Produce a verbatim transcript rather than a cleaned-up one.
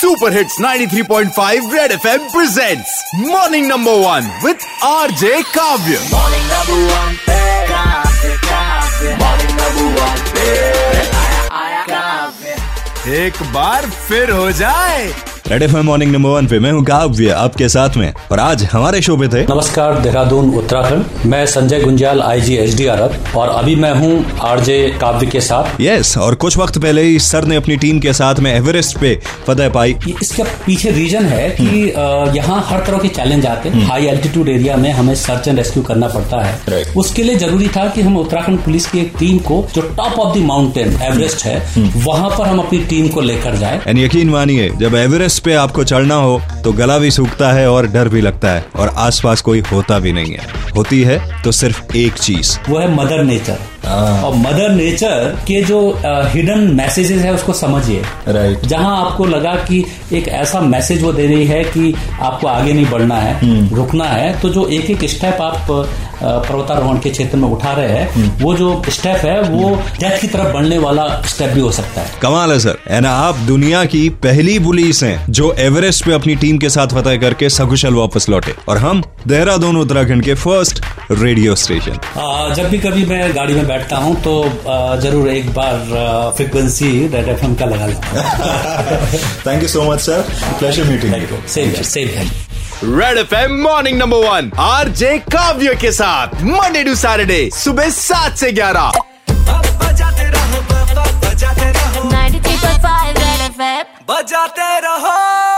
Super hits ninety three point five red FM presents morning number one with RJ. Kavya. Morning number one पे काव्य काव्य morning number one पे आया आया काव्य एक बार फिर हो जाए। Red FM morning number one पे मैं हूँ काव्य आपके साथ में और आज हमारे शो पे थे। नमस्कार देहरादून उत्तराखंड, मैं Sanjay Gunjal I G H D R F और अभी मैं हूँ आरजे काव्य के साथ। यस yes, और कुछ वक्त पहले ही सर ने अपनी टीम के साथ में एवरेस्ट पे फतह पाई। इसका पीछे रीजन है कि यहाँ हर तरह के चैलेंज आते हैं। हाई एल्टीट्यूड एरिया में हमें सर्च एंड रेस्क्यू करना पड़ता है right. उसके लिए जरूरी था कि हम उत्तराखंड पुलिस की एक टीम को जो top of the mountain Everest है वहाँ पर हम अपनी टीम को लेकर जाए। एंड यकीन मानिए जब एवरेस्ट पे आपको चढ़ना हो तो गला भी सूखता है और डर भी लगता है और आसपास कोई होता भी नहीं है। होती है तो सिर्फ एक चीज, वो है मदर नेचर। और मदर नेचर के जो हिडन मैसेजेस है उसको समझिए right. जहां आपको लगा कि एक ऐसा मैसेज वो दे रही है कि आपको आगे नहीं बढ़ना है hmm. रुकना है, तो जो एक एक स्टेप आप पर्वतारोहण के क्षेत्र में उठा रहे हैं hmm. वो जो स्टेप है वो डेथ की तरफ बढ़ने वाला स्टेप भी हो सकता है। कमाल है सर। एंड आप दुनिया की पहली पुलिस है जो एवरेस्ट पे अपनी टीम के साथ फतह करके सकुशल वापस लौटे और हम देहरादून उत्तराखंड के फर्स्ट रेडियो स्टेशन। आ, जब भी कभी मैं गाड़ी में बैठता हूँ तो आ, जरूर एक बार आ, फ्रिक्वेंसी रेड एफएम का लगा लेता हूँ। Thank you so much sir, pleasure meeting you. Same here, same here. Red FM morning number one RJ Kavya के साथ मंडे टू सैटरडे सुबह सात से ग्यारह। बजाते रहो।